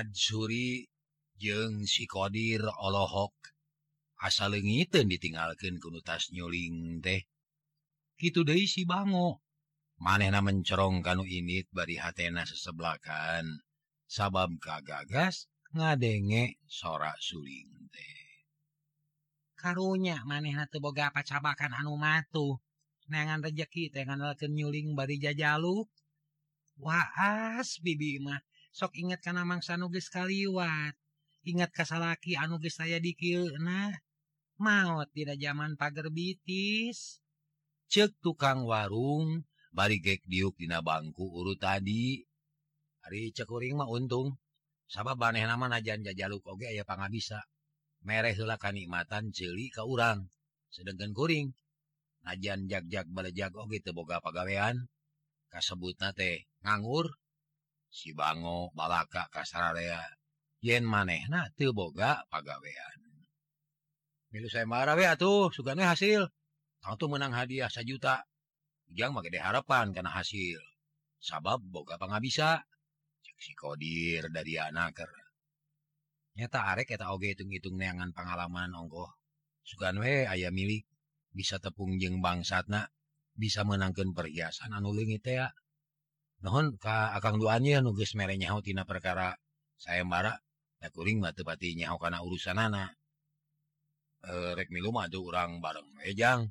Madsuri jeung si Kodir olohok asa leungiteun ditinggalkeun ku nu tas nyuling teh. Kitu deui si Bango manehna mencorong ka nu init bari hatena seseblakan sabab kagagas ngadenge sora suling teh. Karunya manehna teu boga pacabakan anu matuh neangan rejeki teh ngandalkeun nyuling bari jajaluk. Waas bibi mah sok ingat kana mangsa anu geus kaliwat, ingat kasalaki anu geus aya di kieueuna, maot dina jaman pager bitis. Ceuk tukang warung bari gek diuk dina bangku urut tadi. Ari ceuk kuring mah untung sabab manehna mah najan jajaluk oge aya pangabisa, mereh heula kanikmatan ceuli ka urang. Sedengkeun kuring najan jag-jag balejag oge teu boga pagawean, kasebutna teh nganggur. Si Bango balaka kasararea yen manehna teu boga pagawean. Milu sayembara we atuh sugane hasil. Tangtu menang hadiah 1 juta. Ujang mah gede harapan kana hasil. Sabab boga pangabisa. Cek si Kodir dari anaker. Nyata arek eta oge hitung-hitung neangan pengalaman ongkoh. Sugan we aya milik bisa tepung jeung bangsatna, bisa menangkeun perhiasan anu leungit teh. Nohon ka akang duanya nu geus mere nyaho tina perkara sayembara, da kuring mah teu pati nyaho kana urusanana. Rek milu mah atuh urang bareng Ejang.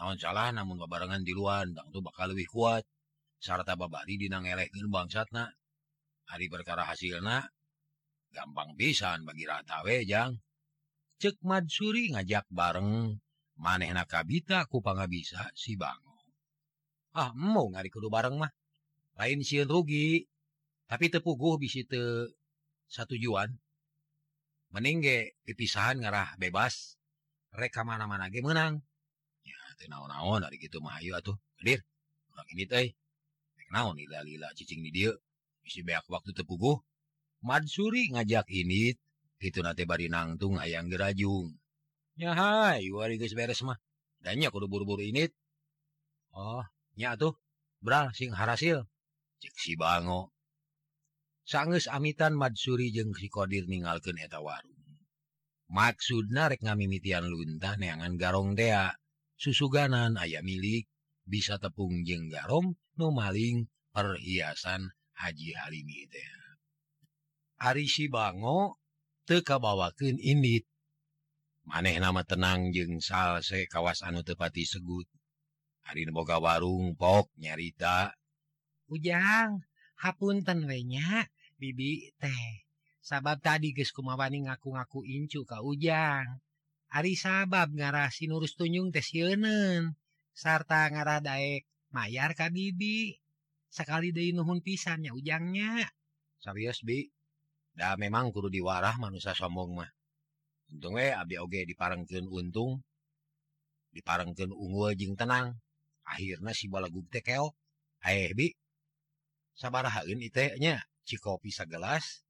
Naon salah namun babarengan di luar, tangtu bakal leuwih kuat sarta babari dina ngelehkeun bangsatna. Ari perkara hasilna gampang pisan bagi rata we Ejang. Ceuk Madsuri ngajak bareng manehna kabita ku pangabisa si Bango. Ah, mung ari kudu bareng mah lain sieun rugi, tapi tepuguh bisi teu satujuan. Mending ge dipisahan ngarah bebas, rek ka mana-mana ge meunang. Ya teu naon-naon ari kitu mah hayu atuh, Dir. Urang ini teh rek naon lila-lila cicing di dieu, bisi beak waktu tepuguh. Madsuri ngajak init, kituna teh bari nangtung hayang gerajung. Nya hay, ari geus beres mah. Da nya kudu buru-buru init. Oh, nya atuh, Bral sing harasil. Cek si Bango. Sanggeus amitan Madsuri jeung si Kodir ninggalkeun eta warung. Maksudna rek ngamimitian luntah neangan garong tea. Susuganan aya milik, bisa tepung jeung garong nu maling perhiasan Haji Halimi teh. Ari si Bango teu kabawakeun indit. Manehna mah tenang jeung salse kawas anu teu pati segut. Ari nu boga warung pok nyarita. Ujang, hapunten we nya, bibi teh. Sabab tadi geus kumaha ngaku-ngaku incu ka Ujang. Ari sabab ngarah sinurus tunjung teh sieuneun, sarta ngarah daek mayar ka bibi. Sakali deui nuhun pisan nya Ujang nya. Sabios bi, da memang kudu diwarah manusia sombong mah. Untung we abdi oge diparengkeun untung, diparengkeun unggul jeung tenang. Akhirna si balagug teh keok. Bi, sabarahaeun ieu nya, cikopi sagelas,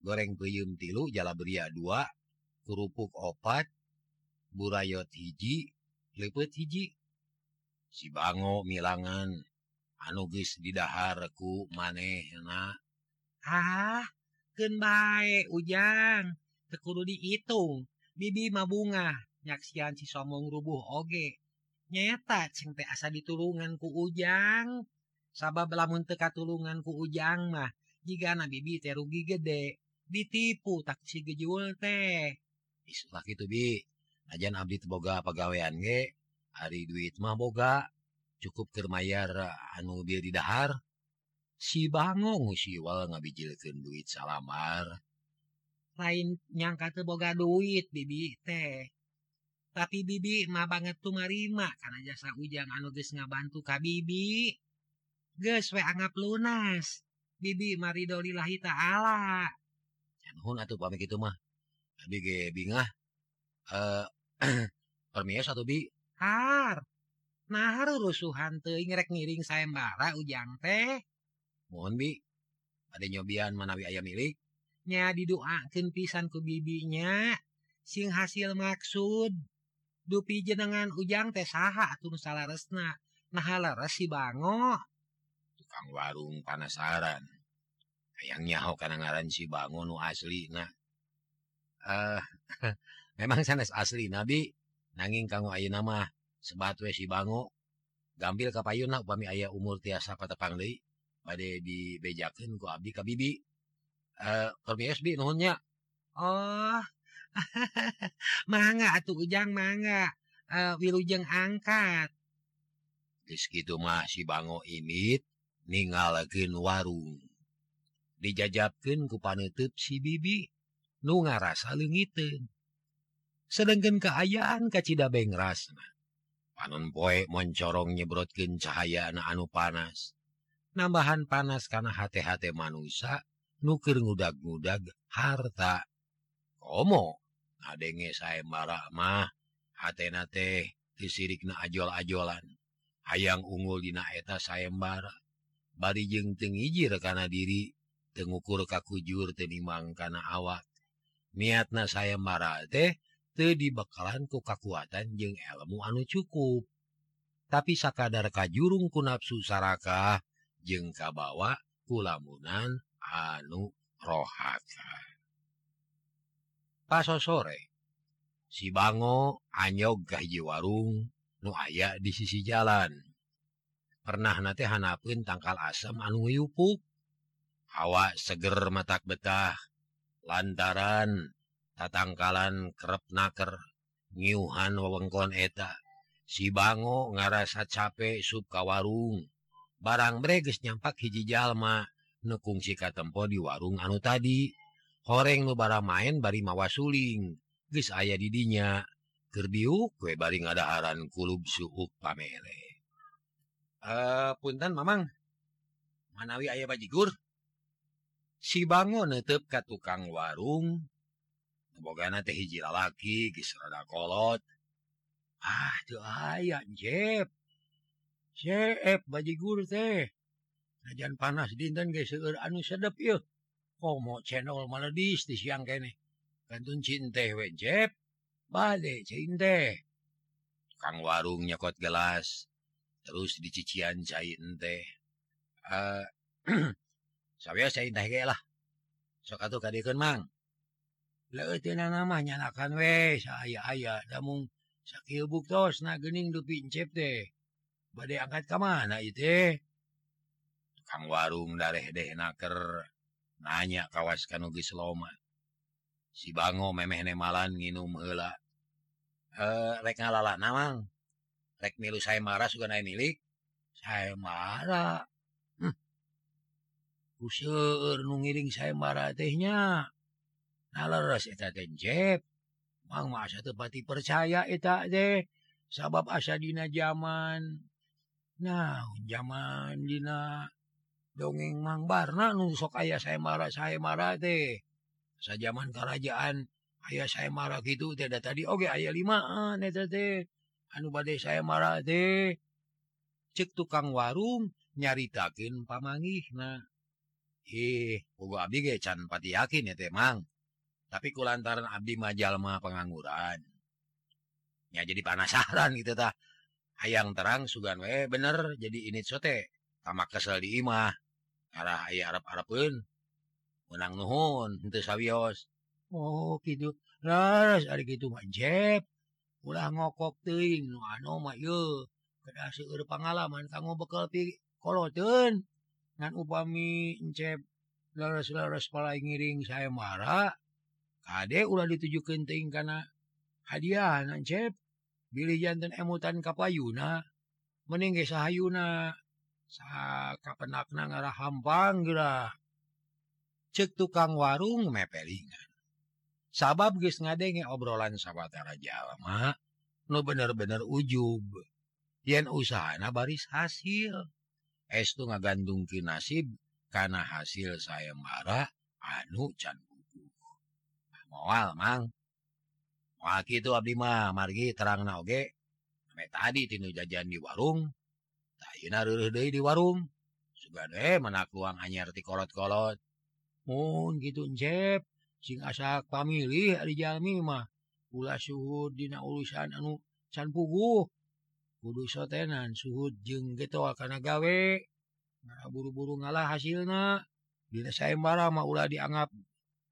goreng peuyeum 3, jalaberia 2, kerupuk 4, burayot 1, leupeut 1. Si Bango milangan anu geus didahar ku manehna. Ah, keun bae Ujang, teu kudu diitung. Bibi mah bungah nyaksian si somong rubuh oge. Nyata cing teh asa ditulungan ku Ujang. Sabab lamun teu katulungan ku Ujang mah, jigana bibi teh rugi gede, ditipu tak si gejul teh. Isulah kitu bi, najan abdi teu boga pagawean ge, ari duit mah boga, cukup keur mayar anu bieu didahar. Si Bango ngusiwal ngabijilkeun duit salamar. Lain nyangka teu boga duit bibi teh. Tapi bibi mah banget tu marima kana jasa Ujang anu geus ngabantu ka bibi. Geus we anggap lunas. Bibi marido lillahi ta'ala. Nuhun atuh pamit kitu mah. Abi ge bingah. Permies atuh bi. Har. Nah rusuhan teuing rek ngiring sayembara Ujang teh. Mohon bi. Ade nyobian manawi aya milik. Nya didoakeun pisan ku bibinya sing hasil maksud. Dupi jenengan Ujang teh saha atuh salaresna. Nah laras si Bango. Kang warung panasaran. Yang nyaho kana ngaran si Bango nu aslina. Memang sanes asli nabi, nanging kanggo ayeuna mah sebat we si Bango. Gampil ka payuna upami aya umur tiasa patepang deui, bade dibejakeun ku abdi ka bibi. Perbias bi nuhun nya. Oh. Mangga atuh Ujang mangga. Wilujeng angkat. Geus kitu mah si Bango imit ninggalakeun warung. Dijajabkeun ku paneuteub si bibi nu ngarasa leungiteun. Sedengkeun kaayaan ka Cidabeng rasna. Panon poe moncorong nyebrotkeun cahayaana anu panas. Nambahan panas kana hate-hate manusia nu keur ngudag-ngudag harta. Komo ngadenge saembara mah hatena teh disirikna ajol-ajolan. Hayang unggul dina eta saembara. Bari jeung teu ngijir kana diri. Tengukur kakujur tenimang kana awak. Niatna saya marah teh teu dibekalan ku kakuatan jeung ilmu anu cukup. Tapi sakadar kajurung ku nafsu sarakah jeung kabawa ku lamunan anu rohaka. Pasosore si Bango anyog ka hiji warung nu aya di sisi jalan. Pernahna teh hanapeun tangkal asam anu ngiyupuk. Hawa seger matak betah, lantaran tatangkalan kerep naker, ngiuhan wewengkon eta. Si Bango ngarasa capek sub ka warung, barang breges nyampak hiji jalma, nu kungsi katempo di warung anu tadi. Horeng nu bara main bari mawa suling, geus aya di dinya, keur biuk we bari ngadaharan kulub suuk pamele. Punten Mamang, manawi aya bajigur? Si Bango netep ka tukang warung, bogana teh hiji lalaki geus rada kolot. Teu aya jep. Jep bajigur teh. Najan panas dinten geus seueur anu sedep ieu. Komo cenol maledis di siang kene. Gantun cinteh we jep. Bade cinteh. Tukang warung nyokot gelas, terus dicician cai teh. Saya indah ge lah. Sok atuh kadikeun Mang. Leuteuna mah nyalakan we saaya-aya damung sakieu buktosna geuning dupi encep teh. Bade angkat ka mana ieu teh? Tukang warung dareh deh naker nanya kawas kanu geus loma. Si Bango memeh nemalan nginum heula. Rek ngalalana Mang. Rek milu saemara sugana milik. Saemara. Kuseur nu ngiring saembara tehnya. Naleres eta teh jep. Mang mah asa teu pati percaya eta teh. Sabab asa dina jaman. Nah, jaman dina dongeng Mang Barna nu sok aya saembara teh. Sa jaman kerajaan aya saembara kitu teh da tadi oge aya limaan eta teh. Anu bade saembara teh. Ceuk tukang warung nyaritakeun pamanggihna. Boga abdi ge can pati yakin ya teh Mang. Tapi kulantaran abdi mah jalma pengangguran. Nya jadi panasaran gitu tah. Hayang terang sugan we bener jadi init sote. Tamak kesel di imah. Arah aya arep-arepeun. Menang nuhun henteu sawios. Oh kitu. Laras ari kitu mah jep. Ulah ngokok teuing nu anu mah ieu. Kada seueur pangalaman kanggo bekel pi koloteun. Ngan upami encep laras-laras palai ngiring saembara, kade ulah ditujukeun teuing kana hadiah encep, bilih janten emutan ka payuna, mending ge sahayuna sakapenakna ngarah hampang geura. Ceuk tukang warung mepelingan. Sabab geus ngadenge obrolan sabatara jalma nu bener-bener ujub, yen usahana baris hasil. Estu ngagandungkeun nasib kana hasil saembara anu can buku. Moal Mang. Moal kitu abdi mah margi terangna oge. Ame tadi tinu jajan di warung, tah ayeuna reureuh deui di warung. Sugan we menak luang anyar ti kolot-kolot. Mun kitu encep, sing asa pamilih ari jalmi mah ulah suhud dina urusan anu can puguh. Kudu sotenan suhud jeung getoa kana gawe. Buru-buru ngalah hasilna. Dina sayembara mah ulah dianggap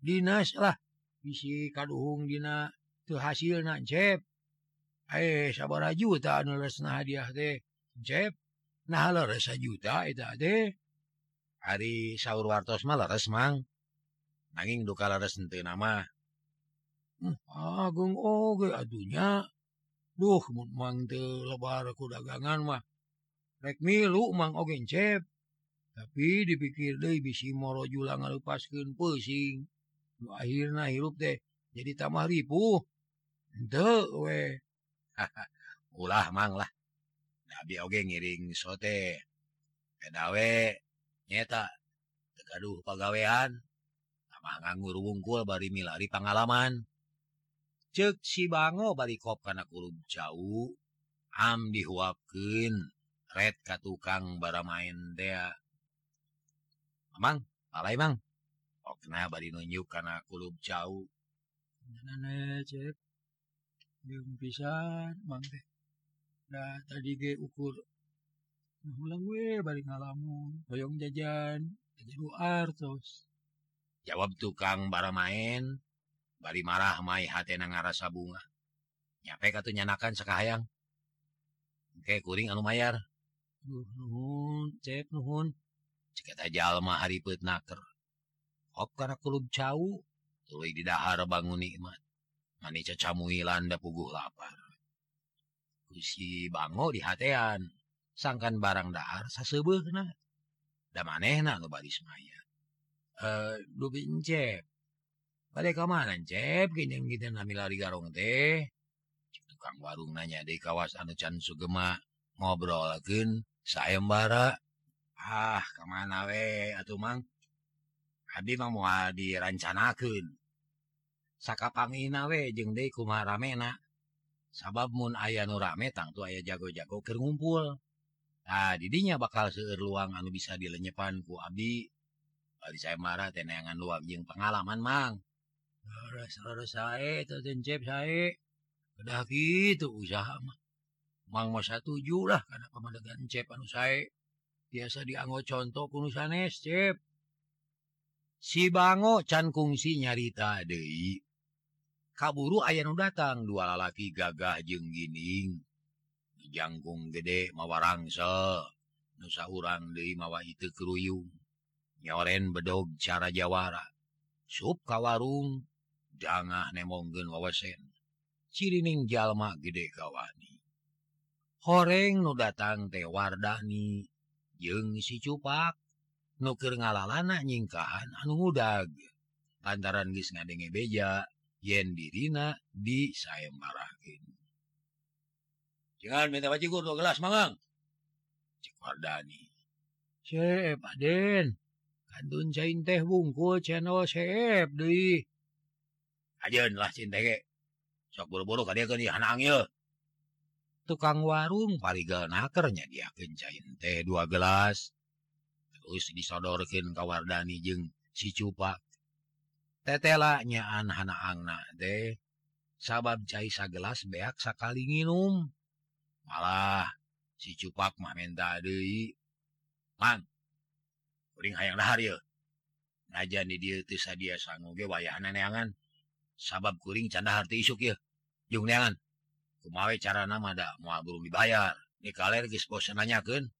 dinas lah. Bisi kaduhung dina teu hasilna jep. Sabaraha juta anu leresna hadiah teh jep. Nah leres sajuta eta teh. Ari saur wartos mah leres Mang. Nanging duka leres henteu nama. Agung oge adunya. Duh Mang teu lebar ku dagangan mah. Rek milu Mang oge jep. Tapi dipikir deh bisi moro jula ngalupaskeun pusing. Nu akhirna hirup teh jadi tambah ripuh. Henteu we. Ulah Mang lah. Abi oge ngiring sote. Pedawe nyeta tegaduh pagawean. Tambah nganggur wungkul bari milari pangalaman. Ceuk si Bango bari kop kana kurum jauh. Am dihuapkeun red ka tukang baramaen teh. Mang, palai Mang. Okna bari nunjuk kana kulub jauh. Nana cek. Jeung pisan Mang teh. Da tadi ge ukur. Ulang we bari ngalamun, hoyong jajan, jaduar tos. Jawab tukang baramaen, bari marah mai hatena ngarasa bunga. Nyape katuh nyanakan sakahayang. Engke kuring anu mayar. Nuhun, cek nuhun. Cikata jalma haripeut naker. Hop kana kulub cau, tuluy di dahar bangun nikmat. Mani cacamuilan da puguh lapar. Ku si Bango di hatean, sangkan barang dahar saseubeuna. Da manehna nu bari semaya. Dugi encep. Bade ka mana encep kinyang kita milari garong teh. Tukang warung nanya deui kawas anu can sugema ngobrolkeun sayembara. Kemana we atuh Mang? Abi mah moal dirancanakeun. Sakapangina we jeung deui kumaha ramena. Sabab mun aya nu rame tangtu aya jago-jago keur ngumpul. Tah di dinya bakal seueur luang anu bisa dilenyepan ku abi. Bari sayembara teh neangan luang jeung pengalaman Mang. Leres-leres sae teh encep sae. Kedah kitu usaha mah. Mang mah satuju lah kana pamadegan encep anu sae. Biasa dianggo contoh kuno sanes, cep. Si Bango can kungsi nyarita deui. Kaburu aya nu datang dua lalaki gagah jeung gining. Jangkung gede mawa rangsel. Nu saurang deui mawa ieu keruyung. Nyoren bedog cara jawara. Sup ka warung dangah nemongkeun wawasen. Cirining jalma gede kawani. Horeng nu datang teh Wardani. Jeung si Cupak nu keur ngalalana nyingkahan anu ngudag lantaran geus ngadenge beja yen dirina disayembarakeun. Jangan minta bajigur 2 gelas Mangang. Cik Wardani. Seep Aden, kantun cain teh wungkul cenol seep deui. Ajeun lah cinteh ge. Sok buru-buru kadiekeun ieu hanang ieu. Tukang warung parigal nakernya dia kencain teh 2 gelas. Terus disodorkan ke Wardani jeung si Cupak. Tetela nyaan hanaangna teh. Sabab cai sagelas beak sakali nginum. Malah si Cupak mah minta deui. Mang, kuring hayang dahar ieu. Najan di dieu teu sadia sanggup ge wayahna neangan. Sabab kuring can dahar teu isuk ieu. Jeung neangan. Kumawe carana mah da moal belum dibayar. Ni kaler geus bosan nanyakeun.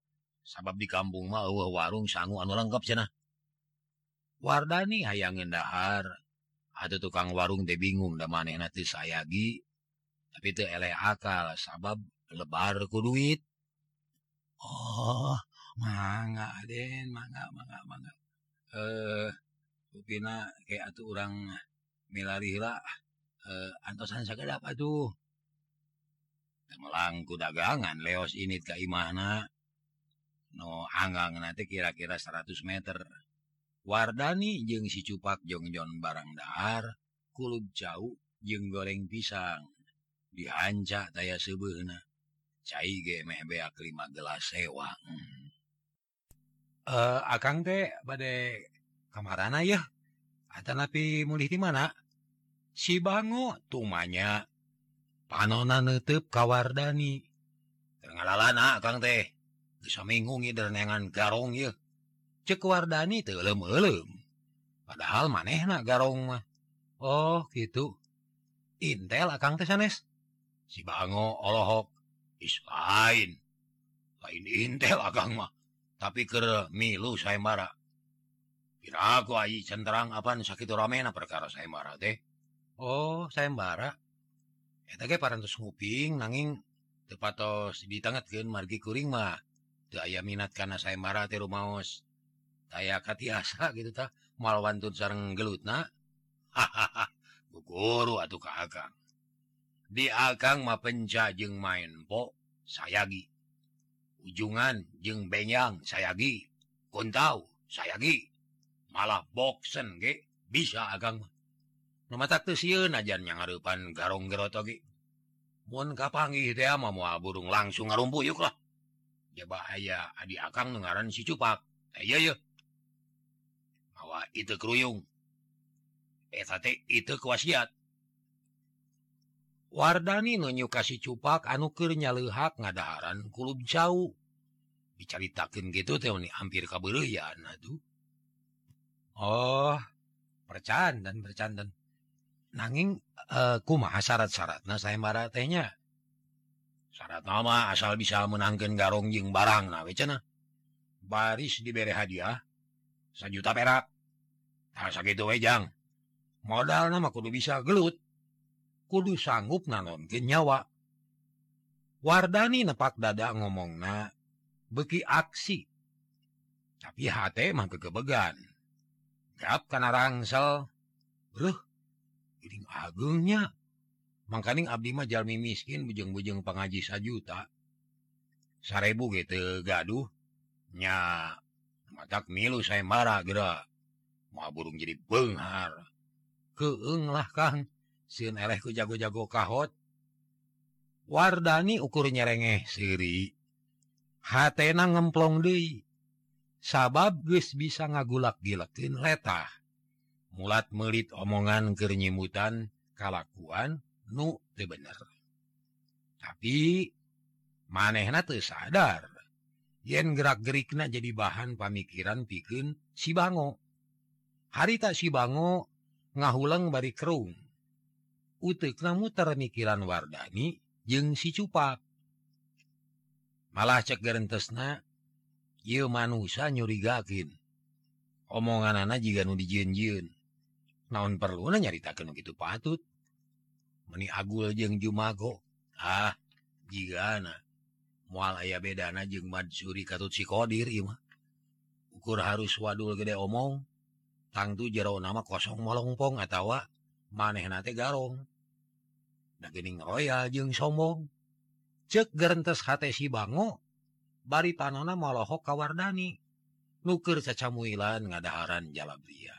Sabab di kampung mah eueuh warung sangu anu lengkap cenah. Wardani hayangeun dahar. Atuh tukang warung teh bingung da manehna teu sayagi. Tapi teu eleh akal sabab lebar ku duit. Mangga Aden, mangga. Rupina ke atuh urang milari heula. Antosan sagedap atuh. Temelang ku dagangan leos init ka imahna. No anggang nanti kira-kira 100 meter. Wardani jeung si Cupak jongjon barang dahar. Kulub jauh jeung goreng pisang. Dihanca daya sebeuna. Cai ge meh beak 5 gelas sewang. Akang teh bade kamarana yeuh. Atanapi mulih di mana? Si Bango tumanya. Panona neuteub ka Wardani. Keur ngalalana akang teh. Geus saminggu ngider neangan garong ieu. Cek Wardani teu leum-leum. Padahal manehna garong mah. Oh, gitu. Intel akang teh sanes. Si Bango olohok. Is lain. Lain intel akang mah. Tapi keur milu sayembara. Kira aku ayi cenderang apaan sakitu ramena perkara sayembara teh. Oh, sayembara. Eta ge parantos nguping nanging teu patos ditangetkeun margi kuring mah. Teu aya minat kana sayembara teh rumaos. Taya katiasa gitu tah moal wantun sareng gelutna. Hahaha, guru atuh ka akang. Di akang mah penca jeung main po sayagi. Ujungan jeung benyang sayagi. Kontau sayagi. Malah boksen ge bisa akang mah. Nu matak teu sieun ajan nyangareupan garong geroto ge. Mun kapanggih teh mah moal burung langsung ngarumpuyuk lah. Jaba aya adi akang nu ngaran si Cupak. Iya. Mawa itu keruyung. Eta teh itu kewasiat. Wardani nunjuk kasih Cupak anu keur nyaleuhak ngadaharan kulub jauh. Dicaritakeun gitu teh hampir kabeureuyan atuh. Oh, percandan. Nanging kumaha syarat-syaratna sayembara teh nya? Syaratna mah asal bisa meunangkeun garong jeung barangna we cenah. Baris diberi hadiah 1 juta perak. Nah sakitu we jang. Modalna mah kudu bisa gelut. Kudu sanggup nanonkeun nyawa. Wardani nepak dada ngomongna beki aksi. Tapi hate mah kegebegan. Gap kana rangsel. Beuh. Geuning agengnya. Mangkaning abdi mah jalmi miskin bujeng-bujeng pangaji 1 juta. 1000 ge teu gaduh. Nya, matak milu sayembara geura. Moal burung jadi beunghar. Keung lah Kang, sieun eleh ku jago-jago kahot. Wardani ukur nyerengeh seuri. Hatena ngemplong deui. Sabab geus bisa ngagulak-gilakkeun letah. Mulat meulit omongan keur nyimutan kalakuan nu teu bener. Tapi manehna teu sadar. Yen gerak-gerikna jadi bahan pamikiran pikeun si Bango. Harita si Bango ngahuleng bari kerung. Uteukna muter mikiran Wardani jeung si Cupak. Malah cek gerentesna, ieu manusa nyurigakeun. Omonganana jiga nu dijieun-jieun. Naon perluna nyaritakeun kitu patut. Meni Agul jeung Jumago. Ah, jigana. Moal aya bedana jeung Madsuri katut si Kodir ieu mah. Ukur harus wadul gede omong, tangtu jero nama kosong molongpong atawa manehna teh garong. Da geuning royal jeung sombong. Ceuk gerentes hate si Bango, bari panonna molohok ka Wardani. Nu keur cacamuilan ngadaharan jalabria.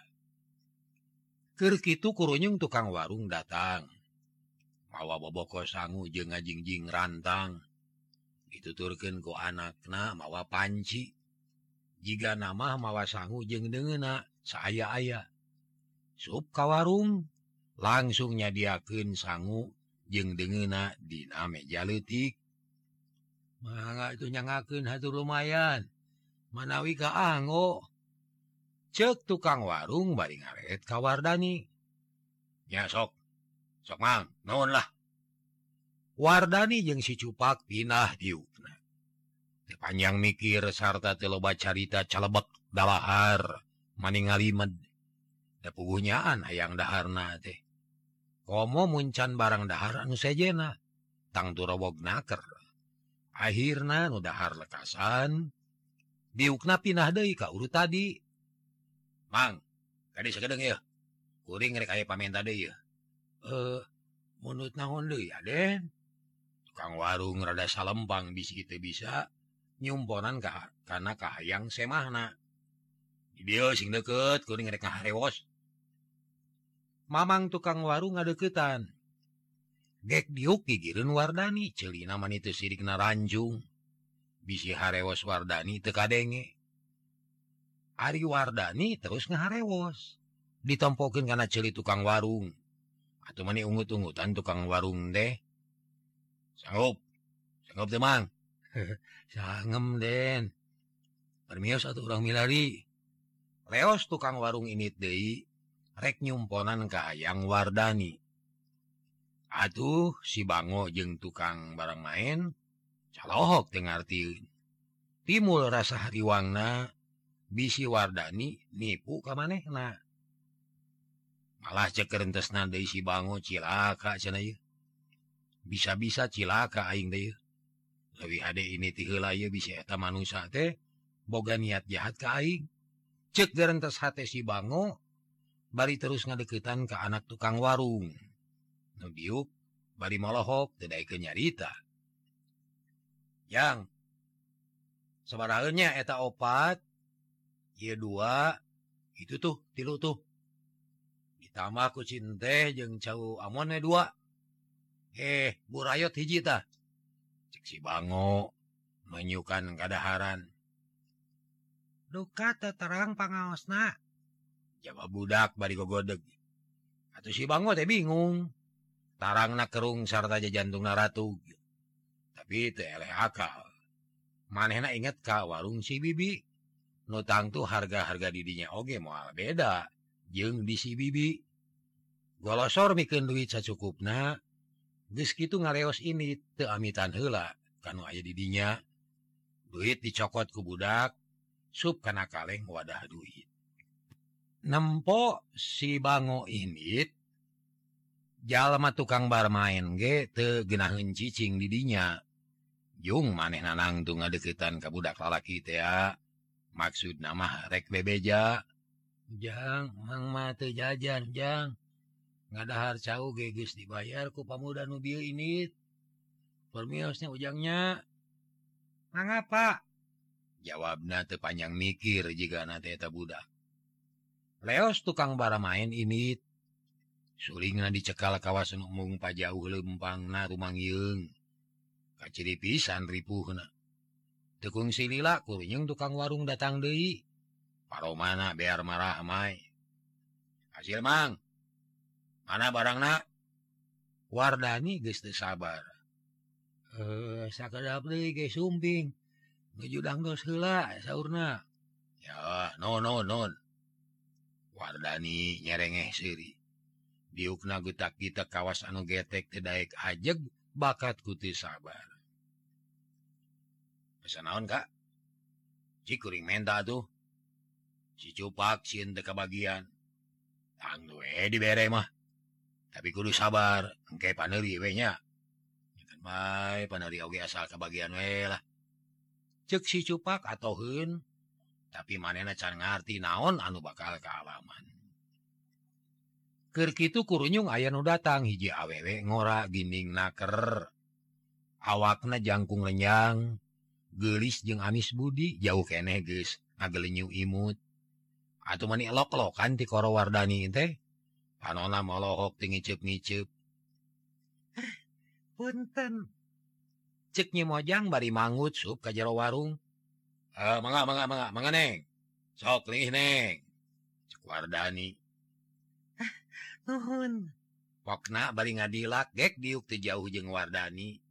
Keur kitu kurunyung tukang warung datang. Mawa boboko sangu jeung ngajingjing rantang. Dituturkeun ku anakna mawa panci. Jiga nama mawa sangu jeung deungeuna saaya-aya. Sup ka warung langsung nyadiakeun sangu jeung deungeuna dina meja leutik. Mangga itu nyangakeun hatur lumayan. Manawi kaanggo. Ceuk tukang warung bari ngareet ka Wardani. Nya sok Mang, nuhun lah. Wardani jeung si Cupak pindah diukna. Teu panjang mikir sarta teu loba carita calebek dalahar mani ngalimed. Da puguh nyaan hayang daharna teh. Komo muncan barang dahar anu sejena tangtu robog naker. Akhirna nu dahar lekasan diukna pindah deui ka urut tadi. Mang, kade sagedeung ieu. Kuring rek aya pamenta deui ieu. Munut naon deui ya, Den? Kang warung rada salempang bisi teu bisa nyumponan kana kahayang semahna. Dieu sing deukeut kuring rek ngaharewos. Mamang tukang warung ngadeuketan. Gek diuk gigireun Wardani, ceulina mah teu sirikna ranjung. Bisi harewos Wardani teu kadenge. Ari Wardani terus ngaharewos. Ditompokeun kana ceuli tukang warung. Atuh meni ungut-ungutan tukang warung teh. Sanggup teh Mang. Sangem Den. Permios atuh urang milari. Leos tukang warung ini deui rek nyumponan ka Hayang Wardani. Atuh si Bango jeung tukang barang main calohok teu ngartieun. Timul rasa riwangna bisi Wardani nipu ka manehna. Malah ceker entesna deui si Bango cilaka cenah ieu. Bisa-bisa cilaka aing deui. Leuwih hade ini ti heula ieu bisi eta manusa teh boga niat jahat ka aing. Cek gerentes hati si Bango, bari terus ngadeketan ke anak tukang warung. Nudiuk, bari molohok, tidak kenyarita. Yang, sebarangnya eta opat, ya dua, itu tuh, tilu tuh. Ditambah ku cinteh, jeng cau amonnya dua. Burayot hiji tah. Cek si Bango, menyukan kadaharan. Duka terang pangaosna, jawab budak bari gogodeg. Atuh si Bango teh bingung, tarangna kerung sarta jantungna ratug. Tapi teh eleh akal. Manehna inget ka warung si Bibi, nu tangtu harga-harga didinya oge moal beda jeung di si Bibi. Golosor mikeun duit sacukupna, geus kitu ngareos ini teu amitan heula kanu aya didinya. Duit dicokot ku budak. Sup kana kaleng wadah duit. Nempo si Bango ini jalma tukang bar main ge teu geunaheun cicing di dinya. Jung manehna nangtung ngadeukeutan ka budak lalaki teh ya. Maksudna mah rek bebeja. Jang, Mang mah teu jajan, Jang. Ngadahar cau ge geus dibayar ku pamuda nu bieu ini. Permiosnya ujangnya. Mangapa? Jawabna teu panjang mikir jigana teh eta budak. Leos tukang bara main ini sulingna dicekal kawasan umum pajauh leumpangna rumangieung. Kaciri pisan ripuhna. Teu kungsi lila kuring tukang warung datang deui. Paromana bear marah mai. Hasil Mang. Mana barangna? Wardani geus teu sabar. Sakedap deui ge sumping. Ngejudang dos heula saurna. Ya, non. Wardani nyerengeh seuri. Diukna gutak-gitak kawas anu getek teu daek ajeg bakat ku teu sabar. Pesan naon, Kak? Si kuring menta atuh. Si Cupak sieun teu kabagian. Tangtu dibere mah. Tapi kudu sabar, engke paneuri we nya. Nyakan bae paneuri oge asal kabagian we lah. Cek si Cupak atoheun, tapi manehna can ngarti naon anu bakal kaalaman. Keur kitu kurunyung aya nu datang hiji awewe ngora gindingna ker. Awakna jangkung lenjang, geulis jeung amis budi, jauh keneh geus ngagelenyu imut. Atuh mani elok-elokan ti koro Wardani teh, panonna molohok ti ngiceup-ngiceup. Punten. Cek Nyi Mojang bari mangut sup ka jero warung. Mangga Neng. Sok lih Neng. Cek Wardani. Nuhun. Pokna bari ngadilak gek diuk teu jauh jeung Wardani.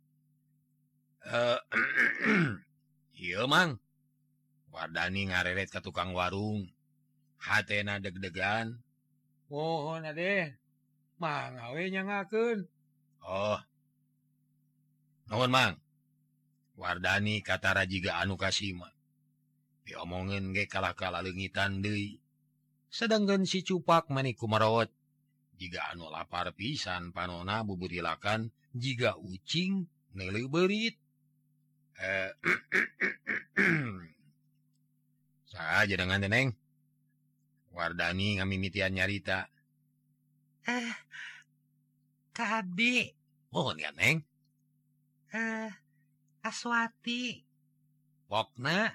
Ieu Mang. Wardani ngareret ka tukang warung. Hatena deg-degan. Mohon adeh. Mang awe nyangakeun. Oh. Nuhun Mang. Wardani katara jiga anu kasima. Diomongeun ge kalah-kalah leungitan deui. Sedengkeun si Cupak mani kumarot. Jiga anu lapar pisan panona buburilakan jiga ucing neuleuberit. Saha jenengan teh Neng? Wardani ngamimitian nyarita. Ka abdi. Mohon ya Neng. Aswati. Pokna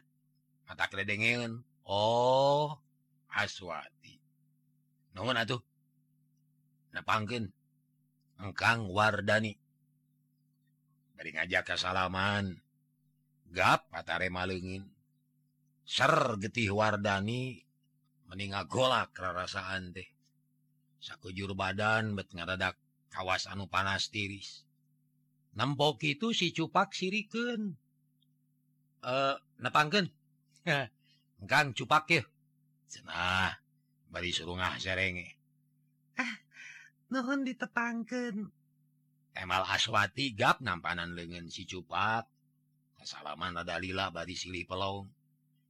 mata kledengeun. Oh, Aswati. Nuhun atuh. Nepangkeun Engkang Wardani. Bari ngajak kasalaman. Gap patare maleungin. Ser getih Wardani meni ngagolak rarasaan teh. Sakujur badan bet ngadadak kawas anu panas tiris. Nampok itu si Cupak sirikeun. Nepangkeun. Engkang Cupak ye. Cenah, bari surungah serenge. Nuhun ditepangkeun. Emal Aswati gap nampanan leungeun si Cupak. Sasalaman rada lila bari silih pelong.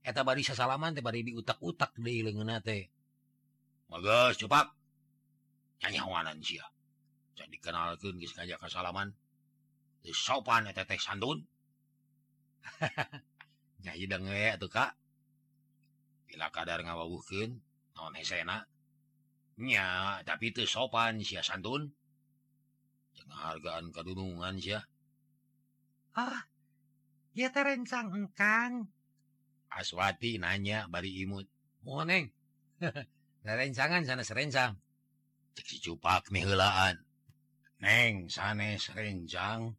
Eta bari sasalaman teh bari diutak-utak deui leungeunna teh. Mageus Cupak. Nyanyawanan sia. Jadi dikenalkeun geus ngajak ka salaman. Teu sopan eta teh sandun. Nya ieu deunge atuh Kak. Bila kadar ngawawuhkeun naon hesena. Nya, tapi teu sopan sia santun. Jeung hargaan kadunungan sia. Ah, ieu teh rencang engkang. Aswati nanya bari imut. Moho Neng. Da rencangan sanes rencang. Cek si Cupak mi heulaan. Neng, sanes rencang,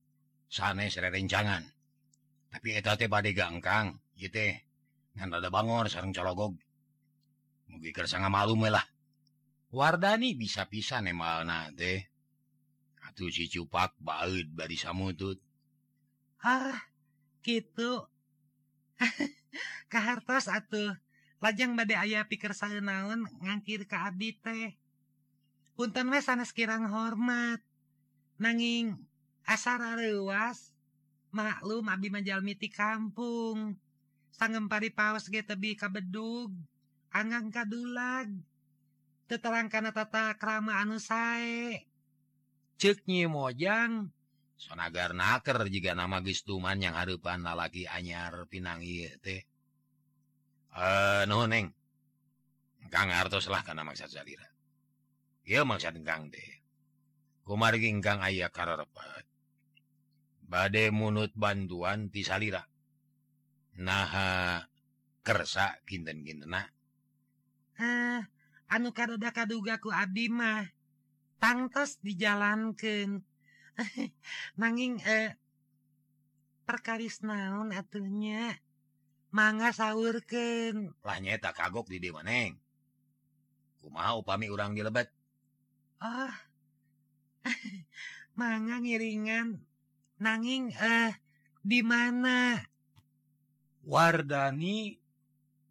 sanes rerencangan. Tapi eta teh bade ga engkang, ieu teh. Ngan rada bangor sareng cologog. Mugi keur sangamalume lah. Wardani bisa pisan emalna teh. Atuh si Cupak baeud bari samutut. Ah, kitu. Kahartos atuh. Lajang bade aya pikir saeunaun ngangkir ka abdi teh. Punten we sanes kirang hormat. Nanging asa rareuwas. Maklum abdi manjalmi ti kampung. Sangempari paos ge teu bi kabedug, anggang kadulag, teu terangkana tata krama anu sae. Ceuk Nyi Mojang, sonagar naker jiga nama geus tuman yang hareupan lalaki anyar pinang ieu teh. Nuhun Neng. Engkang hartoslah kana maksud salira. Ieu maksud engkang teh. Kumargi engkang aya karerepan. Bade munut bantuan ti salira. Nah, kersa kinten-kintenak. Anu kadada kaduga ku abdi mah tangtos dijalankeun. Nanging perkaris naon atunya mangga saurkeun. Lah nyeta kagok di dieu Neng. Kumaha upami urang dilebet? Oh. Mangga ngiringan. Nanging di mana? Wardani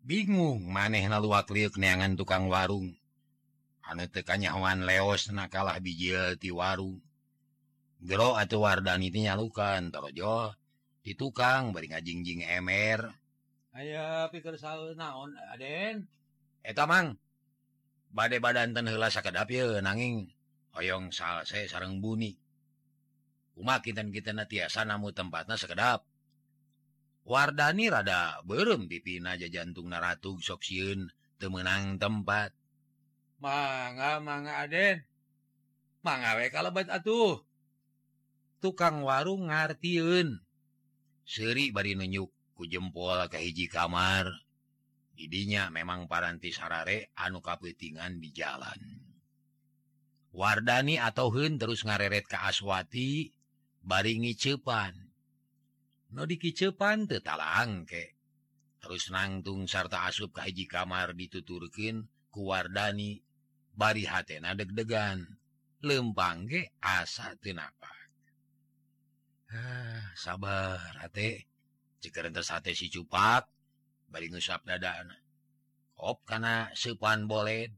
bingung manehna luak liuk neangan tukang warung. Anu teu kanyahoan leos na kalah bijil ti warung. Gero atuh Wardani teh nyalukan torojo ti tukang bari ngajingjing emer. Aya pikir saeuna naon, Aden? Eta Mang. Bade badanteun heula sakedap ieu nanging hoyong salse sareng buni. Kumaha kinten-kintenna tiasa namu tempatna sakedap. Wardani rada beureum dipina jajantung naratug sok sieun teu meunang tempat. Mangga Aden. Mangga we kalebet atuh. Tukang warung ngartieun. Seuri bari nunjuk ku jempol ka hiji kamar. Didinya memang paranti sarare anu kapeutingan di jalan. Wardani atoheun terus ngareret ka Aswati bari ngiceupan. No dikiceupan teu talangke. Terus nangtung sarta asup ka hiji kamar dituturkeun ku Wardani. Bari hatena deg-degan. Lempang ge asa teu napak. Sabar hate. Ceuk entes hate si Cupak. Bari ngusap dadana. Kop kana seupan boled.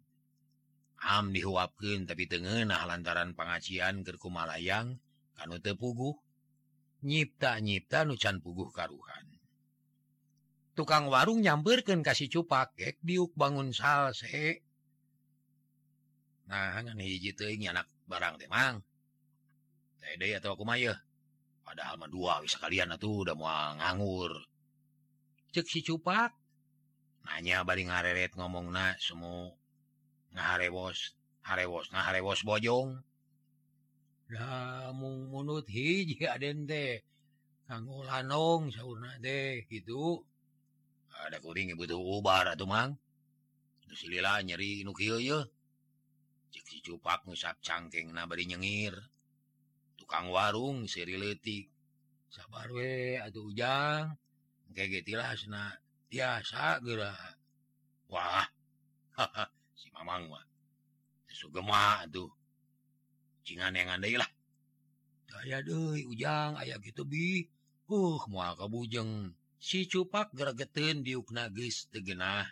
Am dihuapkeun tapi teu ngeunah lantaran pangacian keur kumalayang kanu teu puguh. Nyipta-nyipta nu can puguh karuhan. Tukang warung nyampeurkeun ka si Cupak gek diuk bangun salse. Nah, ngan hiji teuing anak barang teh Mang. Teh deui atuh kumaha yeuh. Padahal mah dua we sakalian atuh da moal nganggur. Ceuk si Cupak nanya bari ngareret ngomongna semu ngaharewos, harewos bojong. Lamun munut hiji Aden teh kanggo lanong saurna teh kitu. Ada kuring butuh ubar atuh Mang. Geus lila nyeri nu kieu yeuh. Ceuk si Cupak ngusap cangkengna bari nyengir. Tukang warung seuri leutik. Sabar we atuh Ujang. Engke ge tilasna tiasa geura. Wah. Si Mamang mah sugema atuh. Cingan yang andai lah. Aya deui Ujang, aya kitu bi. Moal kabujeng. Si Cupak geregeteun diukna geus teu genah.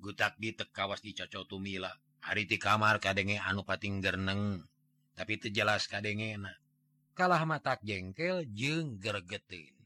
Gutak gitek kawas dicocok tumila. Hari di kamar kadenge anu pating gerneng. Tapi terjelas kadenge na. Kalah matak jengkel jeung gergetin.